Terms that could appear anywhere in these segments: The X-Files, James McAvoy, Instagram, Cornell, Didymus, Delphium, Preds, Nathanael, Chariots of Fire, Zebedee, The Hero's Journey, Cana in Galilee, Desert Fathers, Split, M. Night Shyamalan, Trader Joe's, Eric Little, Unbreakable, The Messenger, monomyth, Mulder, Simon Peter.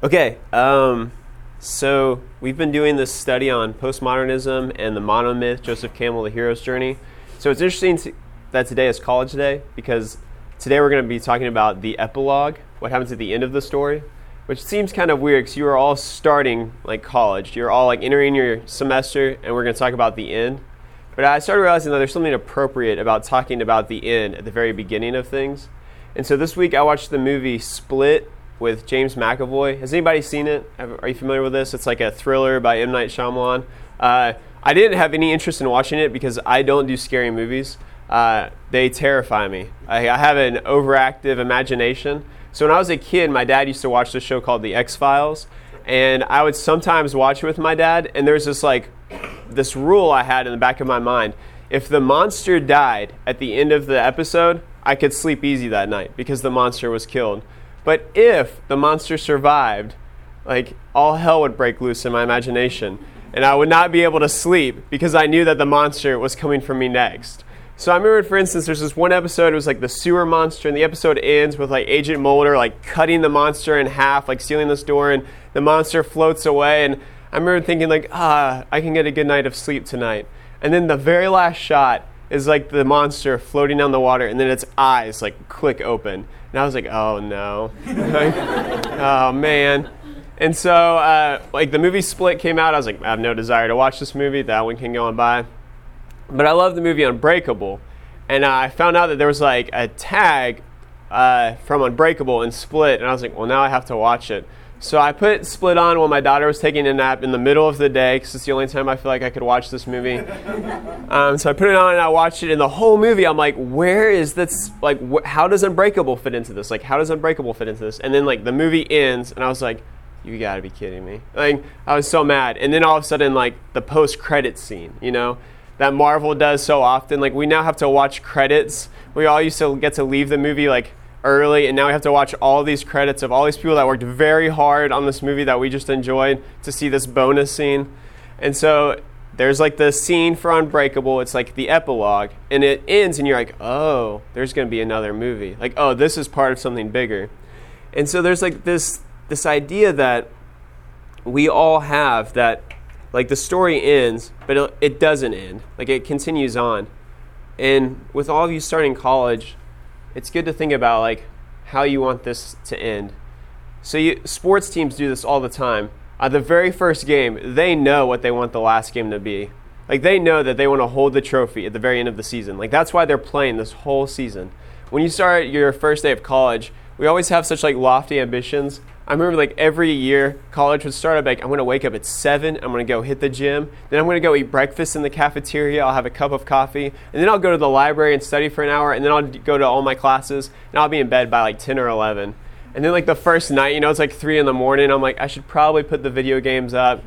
Okay, so we've been doing this study on postmodernism and the monomyth, Joseph Campbell, The Hero's Journey. So it's interesting that today is College Day, because today we're going to be talking about the epilogue, what happens at the end of the story, which seems kind of weird because you are all starting like college. You're all like entering your semester, and we're going to talk about the end. But I started realizing that there's something appropriate about talking about the end at the very beginning of things. And so this week I watched the movie Split with James McAvoy. Has anybody seen it? Are you familiar with this? It's like a thriller by M. Night Shyamalan. I didn't have any interest in watching it because I don't do scary movies. They terrify me. I have an overactive imagination. So when I was a kid, my dad used to watch this show called The X-Files. And I would sometimes watch it with my dad. And there's this rule I had in the back of my mind. If the monster died at the end of the episode, I could sleep easy that night because the monster was killed. But if the monster survived, all hell would break loose in my imagination, and I would not be able to sleep because I knew that the monster was coming for me next. So I remember, for instance, there's this one episode, it was the sewer monster, and the episode ends with Agent Mulder cutting the monster in half, sealing this door, and the monster floats away. And I remember thinking I can get a good night of sleep tonight. And then the very last shot is the monster floating down the water, and then its eyes click open. And I was oh no, oh man. And so the movie Split came out. I was I have no desire to watch this movie. That one can go on by. But I love the movie Unbreakable. And I found out that there was a tag from Unbreakable and Split. And I was now I have to watch it. So I put Split on while my daughter was taking a nap in the middle of the day, because it's the only time I feel I could watch this movie. So I put it on and I watched it, and the whole movie I'm where is this? How does Unbreakable fit into this? How does Unbreakable fit into this? And then the movie ends, and I was you gotta be kidding me! I was so mad. And then all of a sudden the post-credits scene, that Marvel does so often. We now have to watch credits. We all used to get to leave the movie early, and now we have to watch all these credits of all these people that worked very hard on this movie that we just enjoyed to see this bonus scene. And so there's the scene for Unbreakable. It's the epilogue, and it ends, and you're oh, there's going to be another movie. Oh, this is part of something bigger. And so there's this idea that we all have that the story ends, but it doesn't end. It continues on. And with all of you starting college, it's good to think about how you want this to end. So sports teams do this all the time. The very first game, they know what they want the last game to be. They know that they want to hold the trophy at the very end of the season. That's why they're playing this whole season. When you start your first day of college, we always have such lofty ambitions. I remember every year college would start I'm going to wake up at 7, I'm going to go hit the gym, then I'm going to go eat breakfast in the cafeteria, I'll have a cup of coffee, and then I'll go to the library and study for an hour, and then I'll go to all my classes, and I'll be in bed by 10 or 11. And then the first night, it's 3 in the morning, I'm I should probably put the video games up,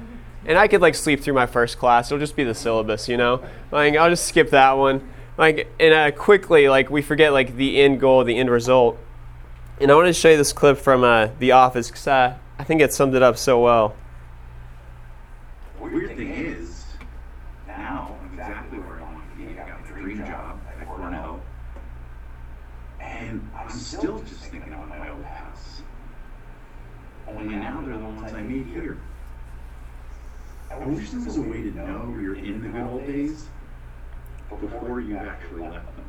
and I could sleep through my first class, it'll just be the syllabus, I'll just skip that one. And quickly, we forget the end goal, the end result. And I want to show you this clip from The Office, because I think it summed it up so well. The weird thing is, now I'm exactly where I want to be. I got my dream job at Cornell. And I'm still just thinking about my old house. Only now they're the ones I made here. I wish there was a way to know you're in the good old days before you actually left them.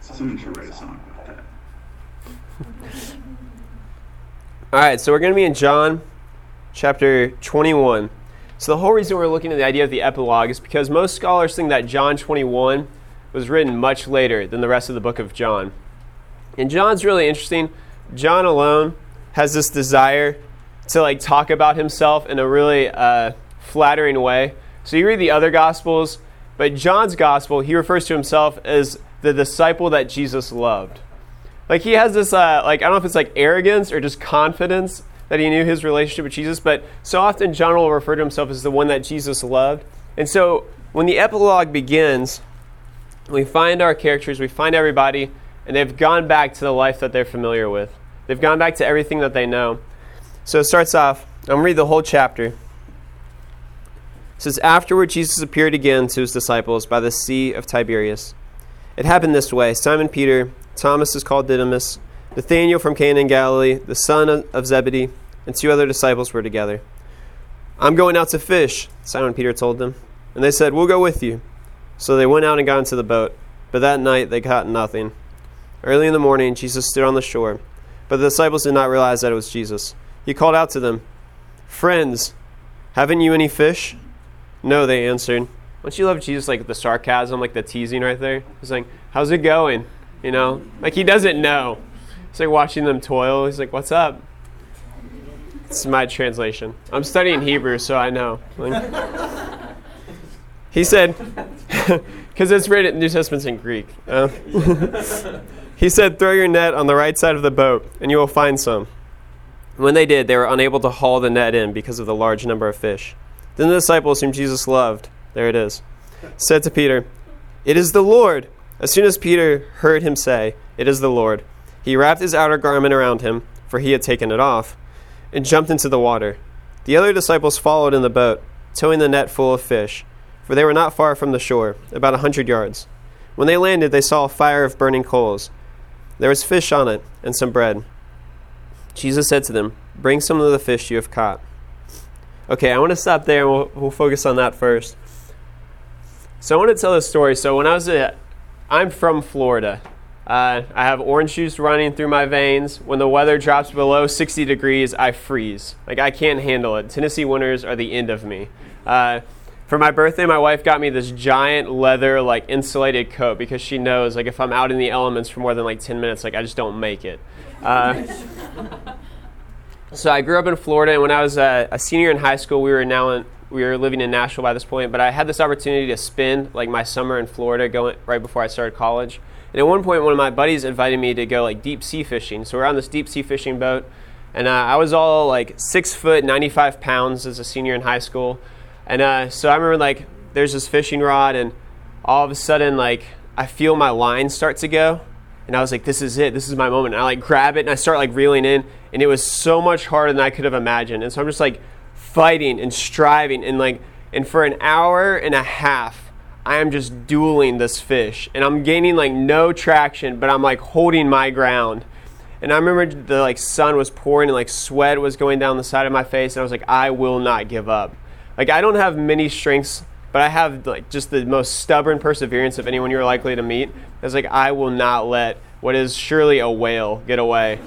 Someone should write a song about that. All right, so we're going to be in John chapter 21. So the whole reason we're looking at the idea of the epilogue is because most scholars think that John 21 was written much later than the rest of the book of John. And John's really interesting. John alone has this desire to talk about himself in a really flattering way. So you read the other Gospels, but John's Gospel, he refers to himself as the disciple that Jesus loved. He has this, I don't know if it's arrogance or just confidence that he knew his relationship with Jesus, but so often John will refer to himself as the one that Jesus loved. And so when the epilogue begins, we find our characters, we find everybody, and they've gone back to the life that they're familiar with. They've gone back to everything that they know. So it starts off, I'm going to read the whole chapter. It says, "Afterward Jesus appeared again to his disciples by the Sea of Tiberias. It happened this way. Simon Peter, Thomas is called Didymus, Nathanael from Cana in Galilee, the son of Zebedee, and two other disciples were together. "I'm going out to fish," Simon Peter told them. And they said, "We'll go with you." So they went out and got into the boat, but that night they caught nothing. Early in the morning, Jesus stood on the shore, but the disciples did not realize that it was Jesus. He called out to them, "Friends, haven't you any fish?" "No," they answered. Don't you love Jesus, like the sarcasm, like the teasing right there? He's like, "How's it going?" You know, like he doesn't know. It's like watching them toil. He's like, "What's up?" It's my translation. I'm studying Hebrew, so I know. Like, he said, because it's written in the New Testament's in Greek. He said, "Throw your net on the right side of the boat, and you will find some." When they did, they were unable to haul the net in because of the large number of fish. Then the disciples whom Jesus loved, there it is, said to Peter, "It is the Lord." As soon as Peter heard him say, "It is the Lord," he wrapped his outer garment around him, for he had taken it off, and jumped into the water. The other disciples followed in the boat, towing the net full of fish, for they were not far from the shore, about 100 yards. When they landed, they saw a fire of burning coals. There was fish on it and some bread. Jesus said to them, "Bring some of the fish you have caught." Okay, I want to stop there, and we'll focus on that first. So I want to tell this story. So when I was I'm from Florida. I have orange juice running through my veins. When the weather drops below 60 degrees, I freeze. Like, I can't handle it. Tennessee winters are the end of me. For my birthday, my wife got me this giant leather, like, insulated coat because she knows, like, if I'm out in the elements for more than, like, 10 minutes, like, I just don't make it. So I grew up in Florida, and when I was a senior in high school, we were living in Nashville by this point, but I had this opportunity to spend, like, my summer in Florida right before I started college. And at one point, one of my buddies invited me to go, like, deep sea fishing. So we're on this deep sea fishing boat, and I was all, like, 6 foot, 95 pounds as a senior in high school. And so I remember, like, there's this fishing rod, and all of a sudden, like, I feel my line start to go. And I was like, this is it. This is my moment. And I, like, grab it, and I start, like, reeling in. And it was so much harder than I could have imagined. And so I'm just, like, fighting and striving, and like, and for an hour and a half, I am just dueling this fish, and I'm gaining like no traction, but I'm like holding my ground. And I remember the like sun was pouring, and like sweat was going down the side of my face, and I was like, I will not give up. Like, I don't have many strengths, but I have like just the most stubborn perseverance of anyone you're likely to meet. I was like, I will not let what is surely a whale get away.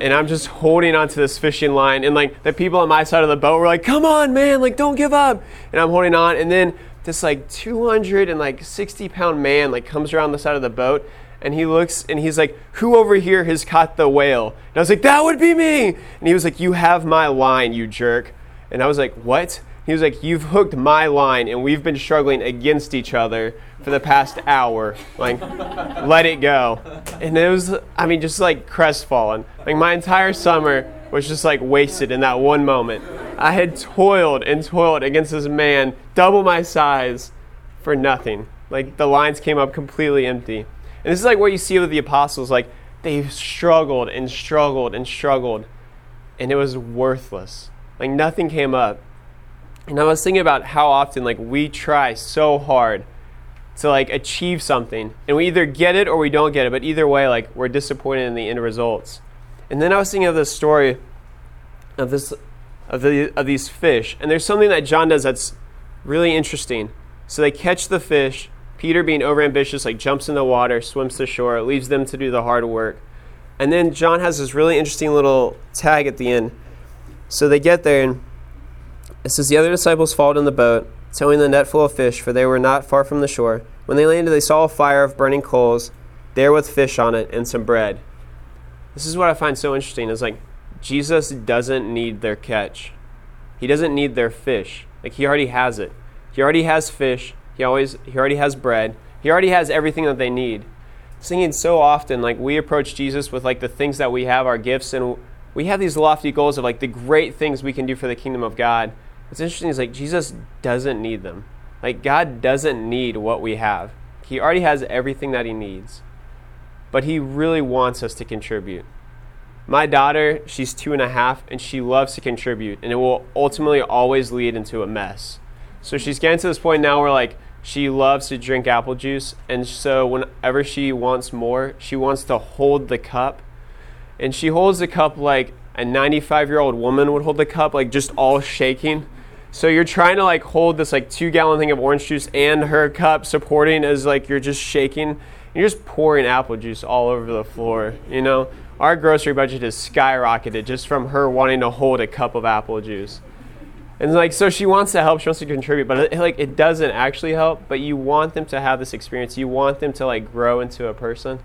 And I'm just holding onto this fishing line, and like the people on my side of the boat were like, come on, man, like don't give up. And I'm holding on, and then this like 260 pound man like comes around the side of the boat, and he looks and he's like, who over here has caught the whale? And I was like, that would be me. And he was like, you have my line, you jerk. And I was like, what? He was like, you've hooked my line, and we've been struggling against each other for the past hour. Like, let it go. And it was, I mean, just like crestfallen. Like, my entire summer was just like wasted in that one moment. I had toiled and toiled against this man, double my size, for nothing. Like, the lines came up completely empty. And this is like what you see with the apostles. Like, they've struggled and struggled and struggled, and it was worthless. Like, nothing came up. And I was thinking about how often, like, we try so hard to, like, achieve something. And we either get it or we don't get it. But either way, like, we're disappointed in the end results. And then I was thinking of this story of these fish. And there's something that John does that's really interesting. So they catch the fish. Peter, being overambitious, like, jumps in the water, swims to shore, leaves them to do the hard work. And then John has this really interesting little tag at the end. So they get there, and it says, the other disciples followed in the boat, towing the net full of fish, for they were not far from the shore. When they landed, they saw a fire of burning coals, there with fish on it and some bread. This is what I find so interesting, is like, Jesus doesn't need their catch. He doesn't need their fish. Like, he already has it. He already has fish. He already has bread. He already has everything that they need. I'm thinking so often, like, we approach Jesus with like the things that we have, our gifts, and we have these lofty goals of like the great things we can do for the kingdom of God. What's interesting is, like, Jesus doesn't need them. Like, God doesn't need what we have. He already has everything that he needs. But he really wants us to contribute. My daughter, she's 2.5, and she loves to contribute, and it will ultimately always lead into a mess. So she's getting to this point now where, like, she loves to drink apple juice, and so whenever she wants more, she wants to hold the cup. and she holds the cup like a 95-year-old woman would hold the cup, like just all shaking. So you're trying to like hold this like 2-gallon thing of orange juice and her cup supporting as like you're just shaking. And you're just pouring apple juice all over the floor, you know? Our grocery budget is skyrocketed just from her wanting to hold a cup of apple juice. And like, so she wants to help, she wants to contribute, but it doesn't actually help, but you want them to have this experience. You want them to like grow into a person.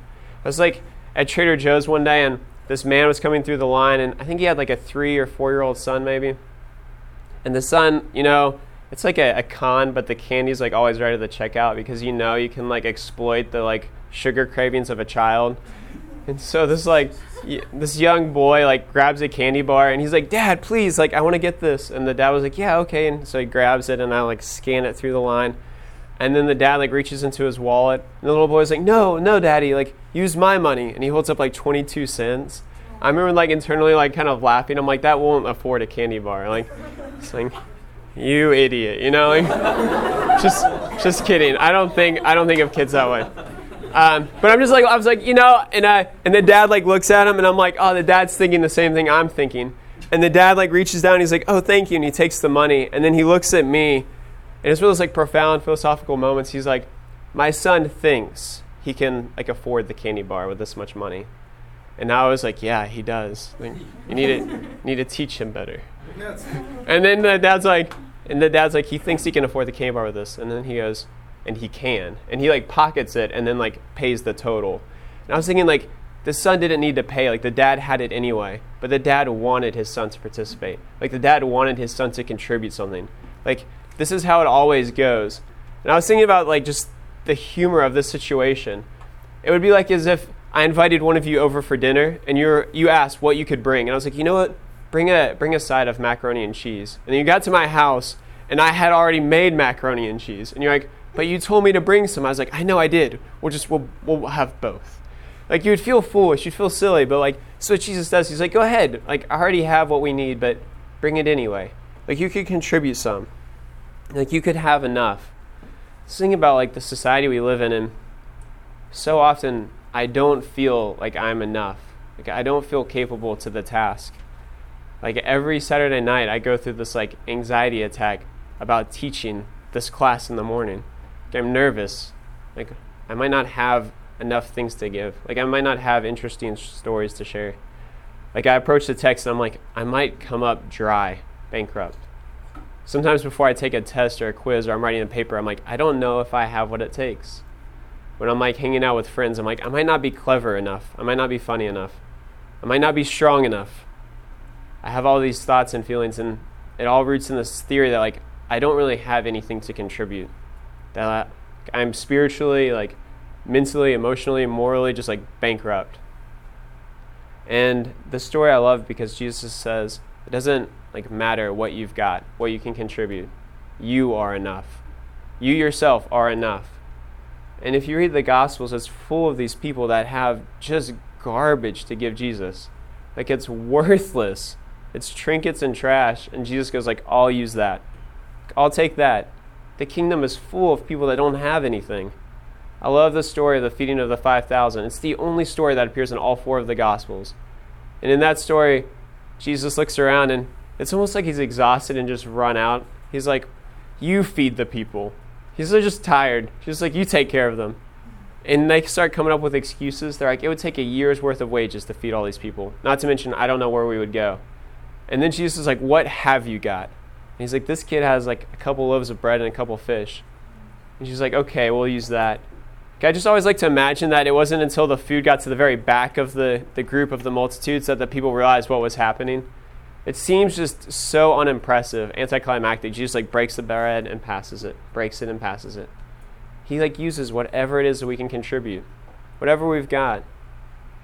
I was like at Trader Joe's one day, and this man was coming through the line, and I think he had like a 3 or 4-year-old son maybe. And the son, you know, it's like a con, but the candy's like always right at the checkout because you know you can like exploit the like sugar cravings of a child. And so this like this young boy like grabs a candy bar and he's like, "Dad, please, like I want to get this." And the dad was like, "Yeah, okay." And so he grabs it and I like scan it through the line. And then the dad like reaches into his wallet and the little boy's like, No, Daddy, like use my money." And he holds up like 22 cents. I remember like internally like kind of laughing. I'm like, that won't afford a candy bar. Like, it's like, you idiot, you know? Like, just kidding. I don't think of kids that way. But I'm just like, I was like, you know, and the dad like looks at him and I'm like, oh, the dad's thinking the same thing I'm thinking. And the dad like reaches down and he's like, "Oh, thank you." And he takes the money and then he looks at me. And it's one of those like profound philosophical moments. He's like, "My son thinks he can like afford the candy bar with this much money." And I was like, "Yeah, he does. Like, you need to teach him better." And then the dad's like, "He thinks he can afford the candy bar with this." And then he goes, "And he can." And he like pockets it and then like pays the total. And I was thinking like, the son didn't need to pay. Like the dad had it anyway. But the dad wanted his son to participate. Like the dad wanted his son to contribute something. Like this is how it always goes. And I was thinking about like just the humor of this situation. It would be like as if I invited one of you over for dinner, and you asked what you could bring. And I was like, you know what? Bring a side of macaroni and cheese. And then you got to my house, and I had already made macaroni and cheese. And you're like, but you told me to bring some. I was like, I know I did. We'll have both. Like, you would feel foolish. You'd feel silly. But, like, so what Jesus does, he's like, go ahead. Like, I already have what we need, but bring it anyway. Like, you could contribute some. Like, you could have enough. Let's think about, like, the society we live in, and so often I don't feel like I'm enough. Like, I don't feel capable to the task. Like, every Saturday night, I go through this, like, anxiety attack about teaching this class in the morning. Like, I'm nervous. Like, I might not have enough things to give. Like, I might not have interesting stories to share. Like, I approach the text, and I'm like, I might come up dry, bankrupt. Sometimes before I take a test or a quiz or I'm writing a paper, I'm like, I don't know if I have what it takes. When I'm like hanging out with friends, I'm like, I might not be clever enough. I might not be funny enough. I might not be strong enough. I have all these thoughts and feelings, and it all roots in this theory that like I don't really have anything to contribute. That I'm spiritually, like mentally, emotionally, morally just like bankrupt. And the story I love because Jesus says it doesn't like matter what you've got, what you can contribute. You are enough. You yourself are enough. And if you read the Gospels, it's full of these people that have just garbage to give Jesus. Like, it's worthless. It's trinkets and trash. And Jesus goes like, I'll use that. I'll take that. The kingdom is full of people that don't have anything. I love the story of the feeding of the 5,000. It's the only story that appears in all 4 of the Gospels. And in that story, Jesus looks around, and it's almost like he's exhausted and just run out. He's like, you feed the people. He's just tired. She's like, you take care of them. And they start coming up with excuses. They're like, it would take a year's worth of wages to feed all these people. Not to mention, I don't know where we would go. And then Jesus is like, what have you got? And he's like, this kid has like a couple loaves of bread and a couple fish. And she's like, okay, we'll use that. Okay, I just always like to imagine that it wasn't until the food got to the very back of the group of the multitudes that the people realized what was happening. It seems just so unimpressive, anticlimactic. Jesus like breaks the bread and passes it, breaks it and passes it. He like uses whatever it is that we can contribute, whatever we've got.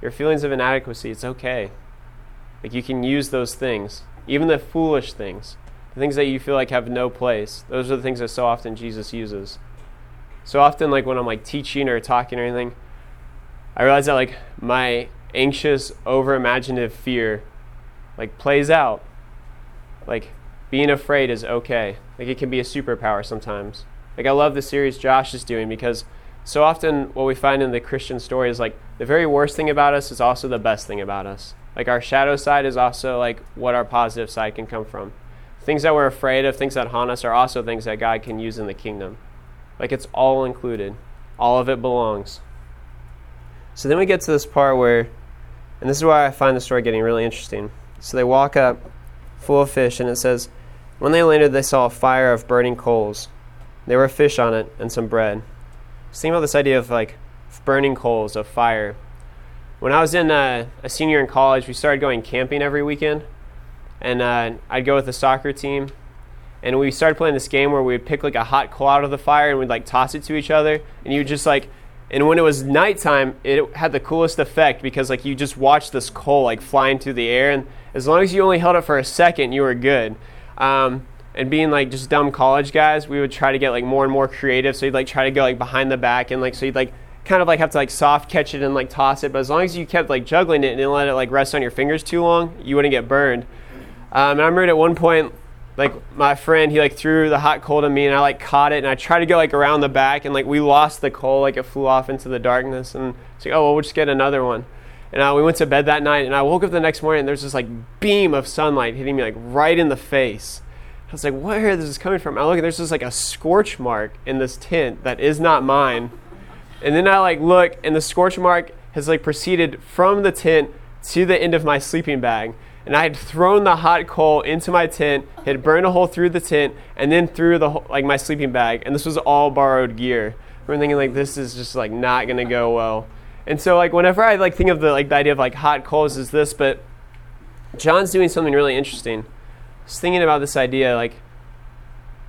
Your feelings of inadequacy, it's okay. Like, you can use those things, even the foolish things, the things that you feel like have no place. Those are the things that so often Jesus uses. So often, like when I'm like teaching or talking or anything, I realize that like my anxious, over-imaginative fear like plays out. Like, being afraid is okay. Like, it can be a superpower sometimes. Like, I love the series Josh is doing because So often what we find in the Christian story is like the very worst thing about us is also the best thing about us. Like our shadow side is also like what our positive side can come from. Things that we're afraid of, things that haunt us are also things that God can use in the kingdom. Like it's all included. All of it belongs. So then we get to this part where, and this is why I find the story getting really interesting. So they walk up full of fish, and it says, when they landed, they saw a fire of burning coals. There were fish on it and some bread. Just think about this idea of like burning coals, of fire. When I was a senior in college, we started going camping every weekend. And I'd go with the soccer team. And we started playing this game where we'd pick like a hot coal out of the fire and we'd like toss it to each other. And you just like, and when it was nighttime, it had the coolest effect because like you just watched this coal like flying through the air. And as long as you only held it for a second, you were good. And being like just dumb college guys, we would try to get like more and more creative. So you'd like try to go like behind the back and like, so you'd like kind of like have to like soft catch it and like toss it. But as long as you kept like juggling it and didn't let it like rest on your fingers too long, you wouldn't get burned. And I remember at one point, like my friend, he like threw the hot coal to me and I like caught it and I tried to go like around the back and like we lost the coal, like it flew off into the darkness and it's like, oh, well, we'll just get another one. And we went to bed that night and I woke up the next morning and there's this like beam of sunlight hitting me like right in the face. I was like, where is this coming from? I look and there's just like a scorch mark in this tent that is not mine. And then I like look and the scorch mark has like proceeded from the tent to the end of my sleeping bag. And I had thrown the hot coal into my tent, had burned a hole through the tent, and then through the like my sleeping bag. And this was all borrowed gear. I remember thinking like this is just like not gonna go well. And so like whenever I like think of the idea of like hot coals is this, but John's doing something really interesting. I was thinking about this idea like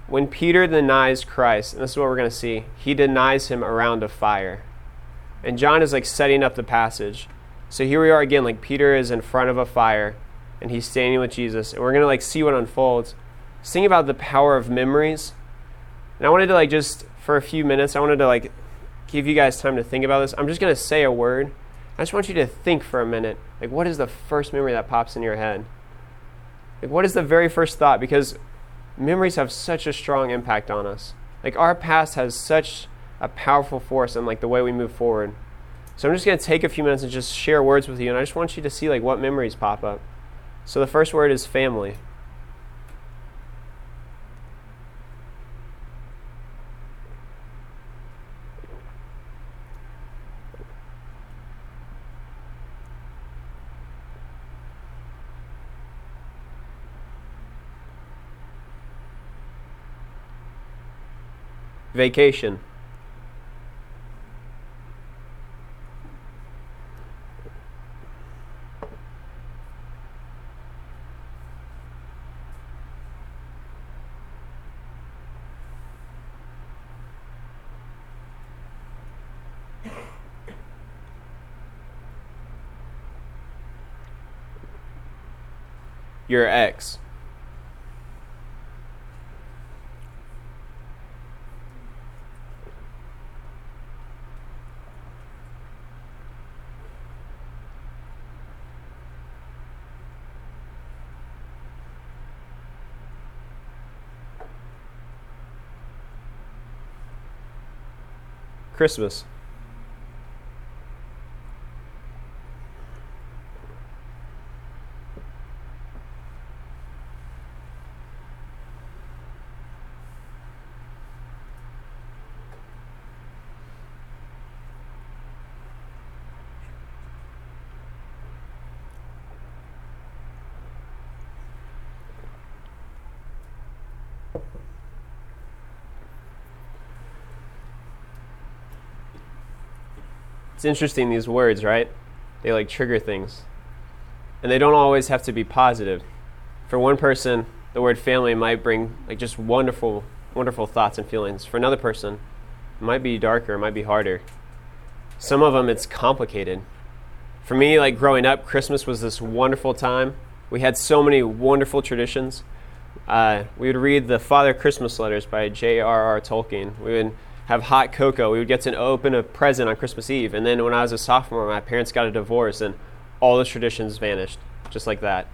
when Peter denies Christ, and this is what we're gonna see, he denies him around a fire. And John is like setting up the passage. So here we are again, like Peter is in front of a fire. And he's standing with Jesus. And we're going to like see what unfolds. Sing about the power of memories. And I wanted to like just for a few minutes, I wanted to like give you guys time to think about this. I'm just going to say a word. I just want you to think for a minute. Like what is the first memory that pops in your head? Like what is the very first thought? Because memories have such a strong impact on us. Like our past has such a powerful force in like the way we move forward. So I'm just going to take a few minutes and just share words with you. And I just want you to see like what memories pop up. So the first word is family. Vacation. Your ex. Christmas. It's interesting, these words, right? They like trigger things. And they don't always have to be positive. For one person, the word family might bring like just wonderful, wonderful thoughts and feelings. For another person, it might be darker, it might be harder. Some of them, it's complicated. For me, like growing up, Christmas was this wonderful time. We had so many wonderful traditions. We would read the Father Christmas letters by J.R.R. Tolkien. We would have hot cocoa. We would get to open a present on Christmas Eve. And then when I was a sophomore, my parents got a divorce and all those traditions vanished, just like that.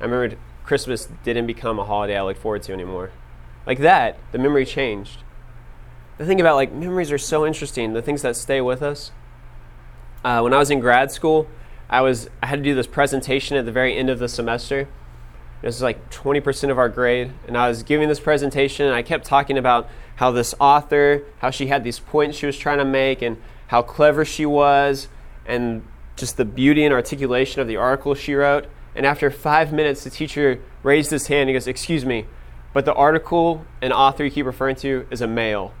I remembered Christmas didn't become a holiday I looked forward to anymore. Like that, the memory changed. the thing about like memories are so interesting, the things that stay with us. When I was in grad school, I had to do this presentation at the very end of the semester. This is like 20% of our grade, and I was giving this presentation, and I kept talking about how this author, how she had these points she was trying to make, and how clever she was, and just the beauty and articulation of the article she wrote. And after 5 minutes, the teacher raised his hand and he goes, "Excuse me, but the article and author you keep referring to is a male."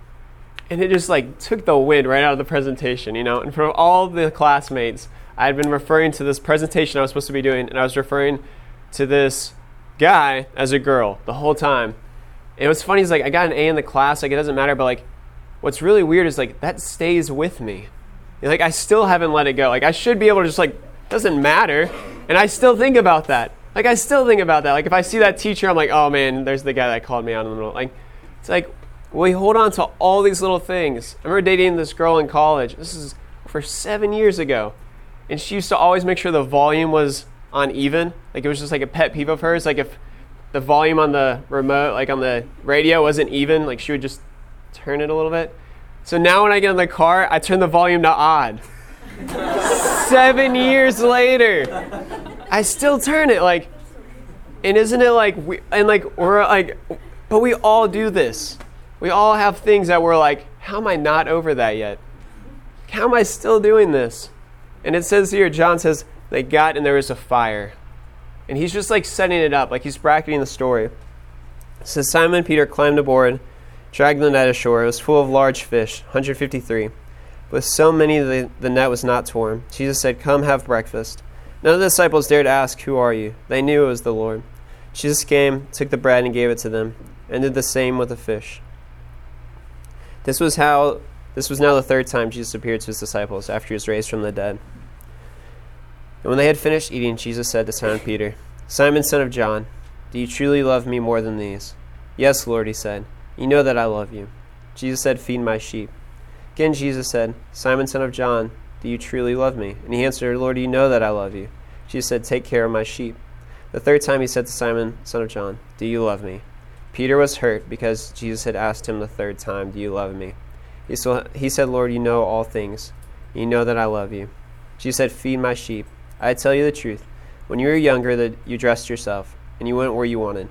And it just like took the wind right out of the presentation, you know. And from all the classmates, I had been referring to this presentation I was supposed to be doing, and I was referring to this guy as a girl the whole time. And what's funny is like I got an A in the class, like it doesn't matter, but like what's really weird is like that stays with me. Like I still haven't let it go. Like I should be able to just like, doesn't matter. And I still think about that. Like I still think about that. Like if I see that teacher, I'm like, oh man, there's the guy that called me out in the middle. Like it's like we hold on to all these little things. I remember dating this girl in college. This is for 7 years ago. And she used to always make sure the volume was on even. Like it was just like a pet peeve of hers. Like if the volume on the remote, like on the radio wasn't even, like she would just turn it a little bit. So now when I get in the car, I turn the volume to odd. 7 years later, I still turn it like, and isn't it like, but we all do this. We all have things that we're like, how am I not over that yet? How am I still doing this? And it says here, John says, they got and there was a fire. And he's just like setting it up, like he's bracketing the story. It says, Simon Peter climbed aboard, dragged the net ashore. It was full of large fish, 153. With so many, the net was not torn. Jesus said, "Come, have breakfast." None of the disciples dared ask, "Who are you?" They knew it was the Lord. Jesus came, took the bread, and gave it to them, and did the same with the fish. This was now the third time Jesus appeared to his disciples after he was raised from the dead. And when they had finished eating, Jesus said to Simon Peter, "Simon, son of John, do you truly love me more than these?" "Yes, Lord," he said. "You know that I love you." Jesus said, "Feed my sheep." Again, Jesus said, "Simon, son of John, do you truly love me?" And he answered, "Lord, you know that I love you." Jesus said, "Take care of my sheep." The third time he said to Simon, son of John, "Do you love me?" Peter was hurt because Jesus had asked him the third time, "Do you love me?" He said, "Lord, you know all things. You know that I love you." Jesus said, "Feed my sheep. I tell you the truth. When you were younger, you dressed yourself, and you went where you wanted.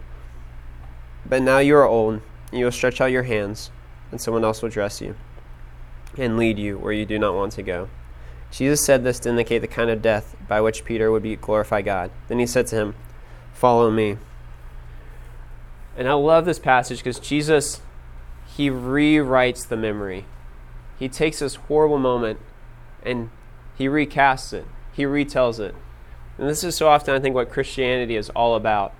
But now you are old, and you will stretch out your hands, and someone else will dress you and lead you where you do not want to go." Jesus said this to indicate the kind of death by which Peter would glorify God. Then he said to him, "Follow me." And I love this passage because Jesus, he rewrites the memory. He takes this horrible moment and he recasts it. He retells it. And this is so often, I think, what Christianity is all about,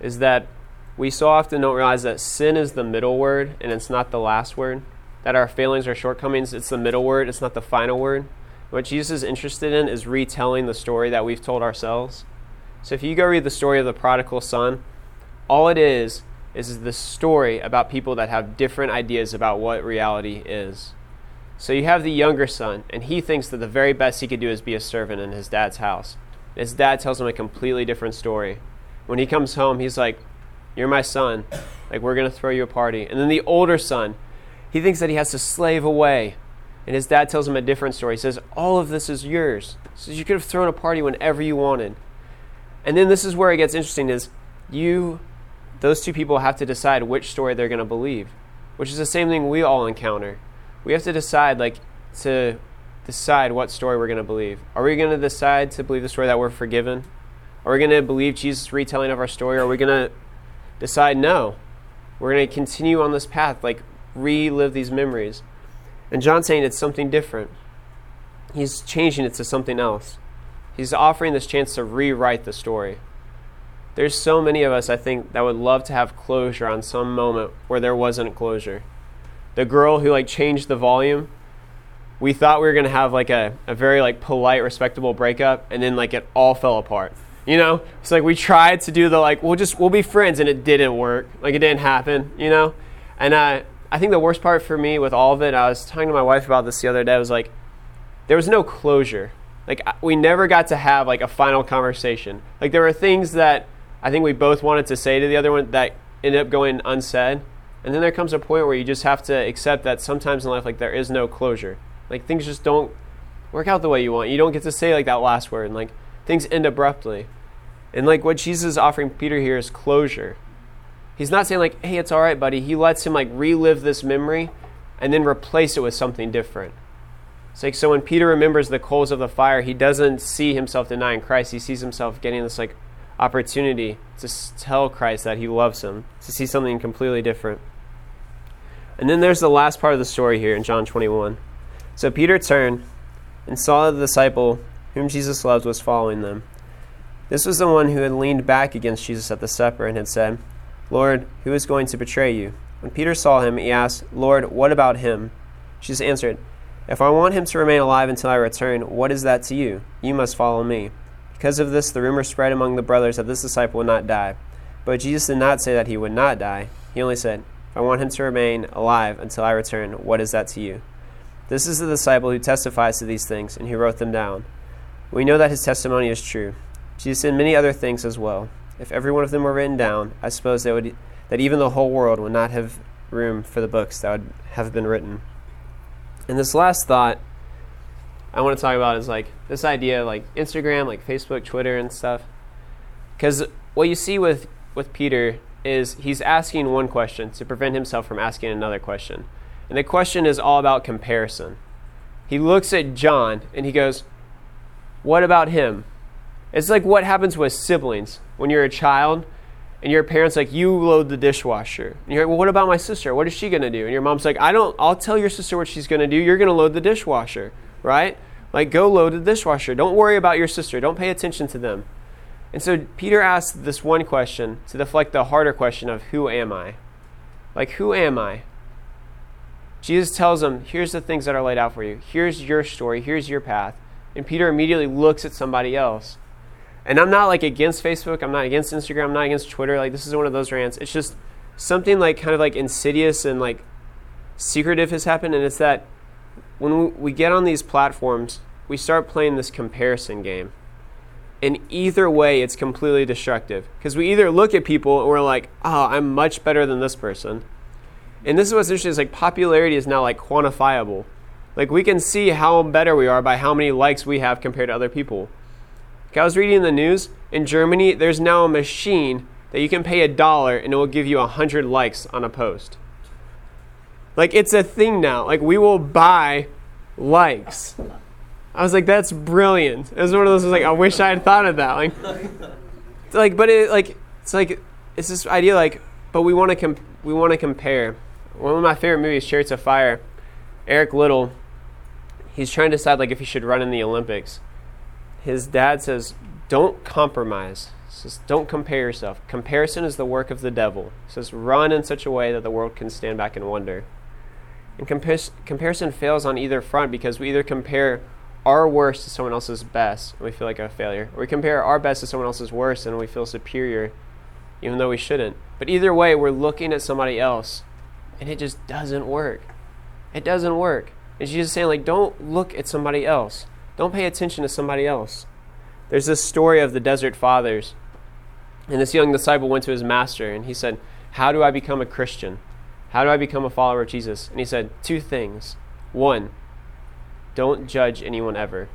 is that we so often don't realize that sin is the middle word and it's not the last word. That our failings or shortcomings, it's the middle word, it's not the final word. What Jesus is interested in is retelling the story that we've told ourselves. So if you go read the story of the prodigal son, all it is the story about people that have different ideas about what reality is. So you have the younger son, and he thinks that the very best he could do is be a servant in his dad's house. His dad tells him a completely different story. When he comes home, he's like, "You're my son. Like, we're going to throw you a party." And then the older son, he thinks that he has to slave away. And his dad tells him a different story. He says, "All of this is yours. So you could have thrown a party whenever you wanted." And then this is where it gets interesting, is those two people have to decide which story they're going to believe, which is the same thing we all encounter. We have to decide what story we're going to believe. Are we going to decide to believe the story that we're forgiven? Are we going to believe Jesus' retelling of our story? Are we going to decide, no, we're going to continue on this path, like relive these memories? And John's saying it's something different. He's changing it to something else. He's offering this chance to rewrite the story. There's so many of us, I think, that would love to have closure on some moment where there wasn't closure. The girl who like changed the volume, we thought we were going to have like a very like polite, respectable breakup, and then like it all fell apart. You know, it's like we tried to do the like, we'll be friends, and it didn't work. Like it didn't happen, you know? And I think the worst part for me with all of it, I was talking to my wife about this the other day, I was like, there was no closure. Like we never got to have like a final conversation. Like there were things that I think we both wanted to say to the other one that ended up going unsaid. And then there comes a point where you just have to accept that sometimes in life, like, there is no closure. Like, things just don't work out the way you want. You don't get to say, like, that last word. And, like, things end abruptly. And, like, what Jesus is offering Peter here is closure. He's not saying, like, hey, it's all right, buddy. He lets him, like, relive this memory and then replace it with something different. It's like, so when Peter remembers the coals of the fire, he doesn't see himself denying Christ. He sees himself getting this, like, opportunity to tell Christ that he loves him, to see something completely different. And then there's the last part of the story here in John 21. So Peter turned and saw the disciple whom Jesus loved was following them. This was the one who had leaned back against Jesus at the supper and had said, "Lord, who is going to betray you?" When Peter saw him, he asked, "Lord, what about him?" Jesus answered, "If I want him to remain alive until I return, what is that to you? You must follow me." Because of this, the rumor spread among the brothers that this disciple would not die. But Jesus did not say that he would not die. He only said, "If I want him to remain alive until I return, what is that to you?" This is the disciple who testifies to these things and who wrote them down. We know that his testimony is true. Jesus did many other things as well. If every one of them were written down, I suppose that even the whole world would not have room for the books that would have been written. And this last thought I want to talk about is, like, this idea of, like, Instagram, like Facebook, Twitter, and stuff. Because what you see with Peter is he's asking one question to prevent himself from asking another question. And the question is all about comparison. He looks at John and he goes, "What about him?" It's like what happens with siblings when you're a child and your parents, like, you load the dishwasher. And you're like, "Well, what about my sister? What is she going to do?" And your mom's like, I'll tell your sister what she's going to do. You're going to load the dishwasher, right? Like, go load the dishwasher. Don't worry about your sister. Don't pay attention to them. And so Peter asks this one question to deflect the harder question of, who am I? Like, who am I? Jesus tells him, here's the things that are laid out for you. Here's your story. Here's your path. And Peter immediately looks at somebody else. And I'm not, like, against Facebook. I'm not against Instagram. I'm not against Twitter. Like, this is one of those rants. It's just something, like, kind of, like, insidious and, like, secretive has happened. And it's that when we get on these platforms, we start playing this comparison game. And either way, it's completely destructive. Because we either look at people and we're like, oh, I'm much better than this person. And this is what's interesting, is, like, popularity is now, like, quantifiable. Like, we can see how better we are by how many likes we have compared to other people. Like, I was reading the news. In Germany, there's now a machine that you can pay $1 and it will give you 100 likes on a post. Like, it's a thing now. Like, we will buy likes. I was like, that's brilliant. It was one of those, like, I wish I had thought of that. Like, but it, like, it's this idea, like, but we want to compare. One of my favorite movies, Chariots of Fire, Eric Little, he's trying to decide, like, if he should run in the Olympics. His dad says, don't compromise. He says, don't compare yourself. Comparison is the work of the devil. He says, run in such a way that the world can stand back and wonder. And comparison fails on either front, because we either compare our worst to someone else's best, and we feel like a failure. Or we compare our best to someone else's worst, and we feel superior, even though we shouldn't. But either way, we're looking at somebody else, and it just doesn't work. It doesn't work. And she's just saying, like, don't look at somebody else. Don't pay attention to somebody else. There's this story of the Desert Fathers, and this young disciple went to his master, and he said, how do I become a Christian? How do I become a follower of Jesus? And he said, two things. One, don't judge anyone ever.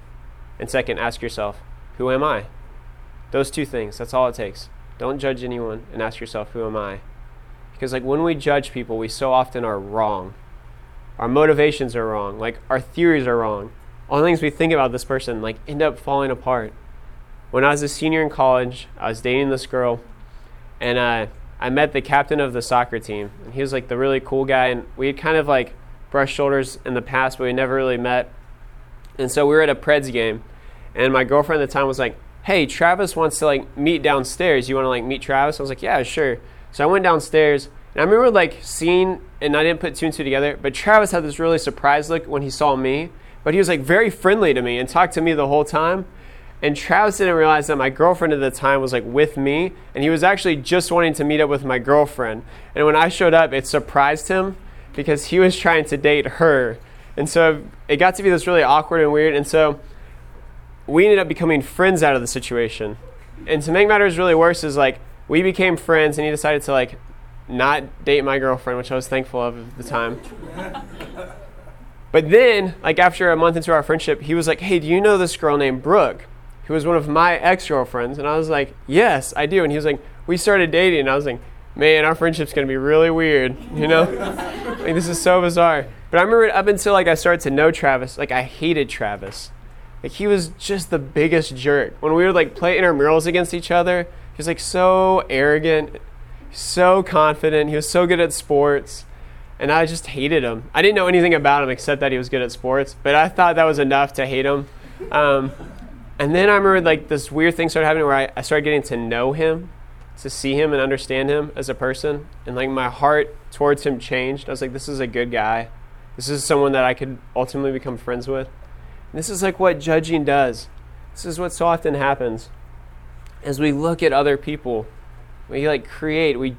And second, ask yourself, who am I? Those two things, that's all it takes. Don't judge anyone and ask yourself, who am I? Because, like, when we judge people, we so often are wrong. Our motivations are wrong. Like, our theories are wrong. All the things we think about this person, like, end up falling apart. When I was a senior in college, I was dating this girl, and I met the captain of the soccer team. And he was, like, the really cool guy, and we had kind of, like, brushed shoulders in the past, but we never really met. And so we were at a Preds game, and my girlfriend at the time was like, hey, Travis wants to, like, meet downstairs. You want to, like, meet Travis? I was like, yeah, sure. So I went downstairs, and I remember, like, seeing, and I didn't put two and two together, but Travis had this really surprised look when he saw me, but he was, like, very friendly to me and talked to me the whole time. And Travis didn't realize that my girlfriend at the time was, like, with me, and he was actually just wanting to meet up with my girlfriend. And when I showed up, it surprised him because he was trying to date her. And so it got to be this really awkward and weird. And so we ended up becoming friends out of the situation. And to make matters really worse is, like, we became friends, and he decided to, like, not date my girlfriend, which I was thankful of at the time. But then, like after a month into our friendship, he was like, hey, do you know this girl named Brooke, who was one of my ex-girlfriends? And I was like, yes, I do. And he was like, we started dating. And I was like, man, our friendship's going to be really weird, you know? Like, this is so bizarre. But I remember up until, like, I started to know Travis, like, I hated Travis. Like, he was just the biggest jerk. When we would, like, play intramurals against each other, he was, like, so arrogant, so confident. He was so good at sports. And I just hated him. I didn't know anything about him except that he was good at sports. But I thought that was enough to hate him. And then I remember, like, this weird thing started happening where I started getting to know him, to see him and understand him as a person. And, like, my heart towards him changed. I was like, this is a good guy. This is someone that I could ultimately become friends with. And this is, like, what judging does. This is what so often happens. As we look at other people, we, like, create, we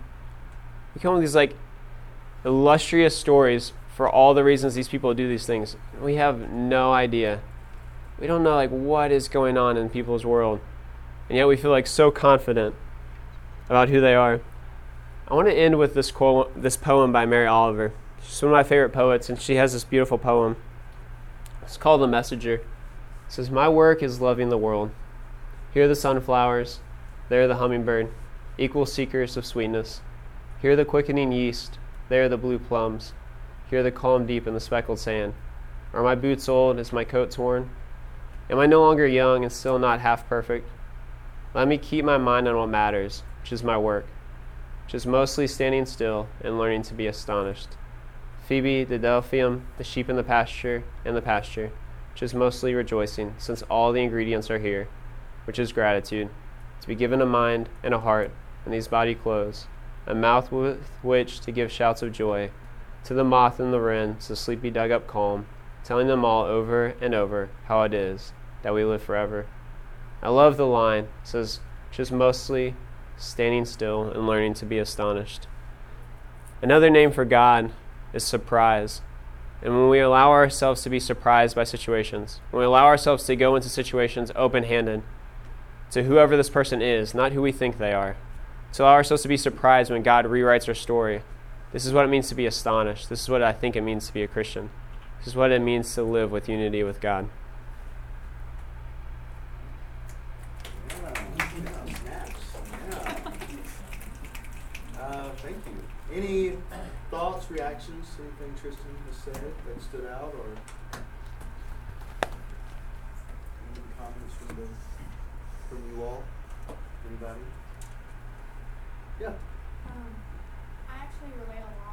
come up with these, like, illustrious stories for all the reasons these people do these things. We have no idea. We don't know, like, what is going on in people's world. And yet we feel, like, so confident about who they are. I want to end with this poem by Mary Oliver. She's one of my favorite poets, and she has this beautiful poem. It's called The Messenger. It says, my work is loving the world. Here the sunflowers, there the hummingbird, equal seekers of sweetness. Here the quickening yeast, there the blue plums. Here the calm deep and the speckled sand. Are my boots old? Is my coat torn? Am I no longer young and still not half perfect? Let me keep my mind on what matters, which is my work, which is mostly standing still and learning to be astonished. Phoebe, the Delphium, the sheep in the pasture, and the pasture, which is mostly rejoicing, since all the ingredients are here, which is gratitude, to be given a mind and a heart, and these body clothes, a mouth with which to give shouts of joy, to the moth and the wren, to sleepy dug-up calm, telling them all over and over how it is that we live forever. I love the line, it says, just mostly standing still and learning to be astonished. Another name for God is surprise. And when we allow ourselves to be surprised by situations, when we allow ourselves to go into situations open-handed to whoever this person is, not who we think they are, to allow ourselves to be surprised when God rewrites our story, this is what it means to be astonished. This is what I think it means to be a Christian. This is what it means to live with unity with God. Thank you. Any thoughts, reactions, anything Tristan has said that stood out, or any comments from you all? Anybody? Yeah. I actually relate a lot.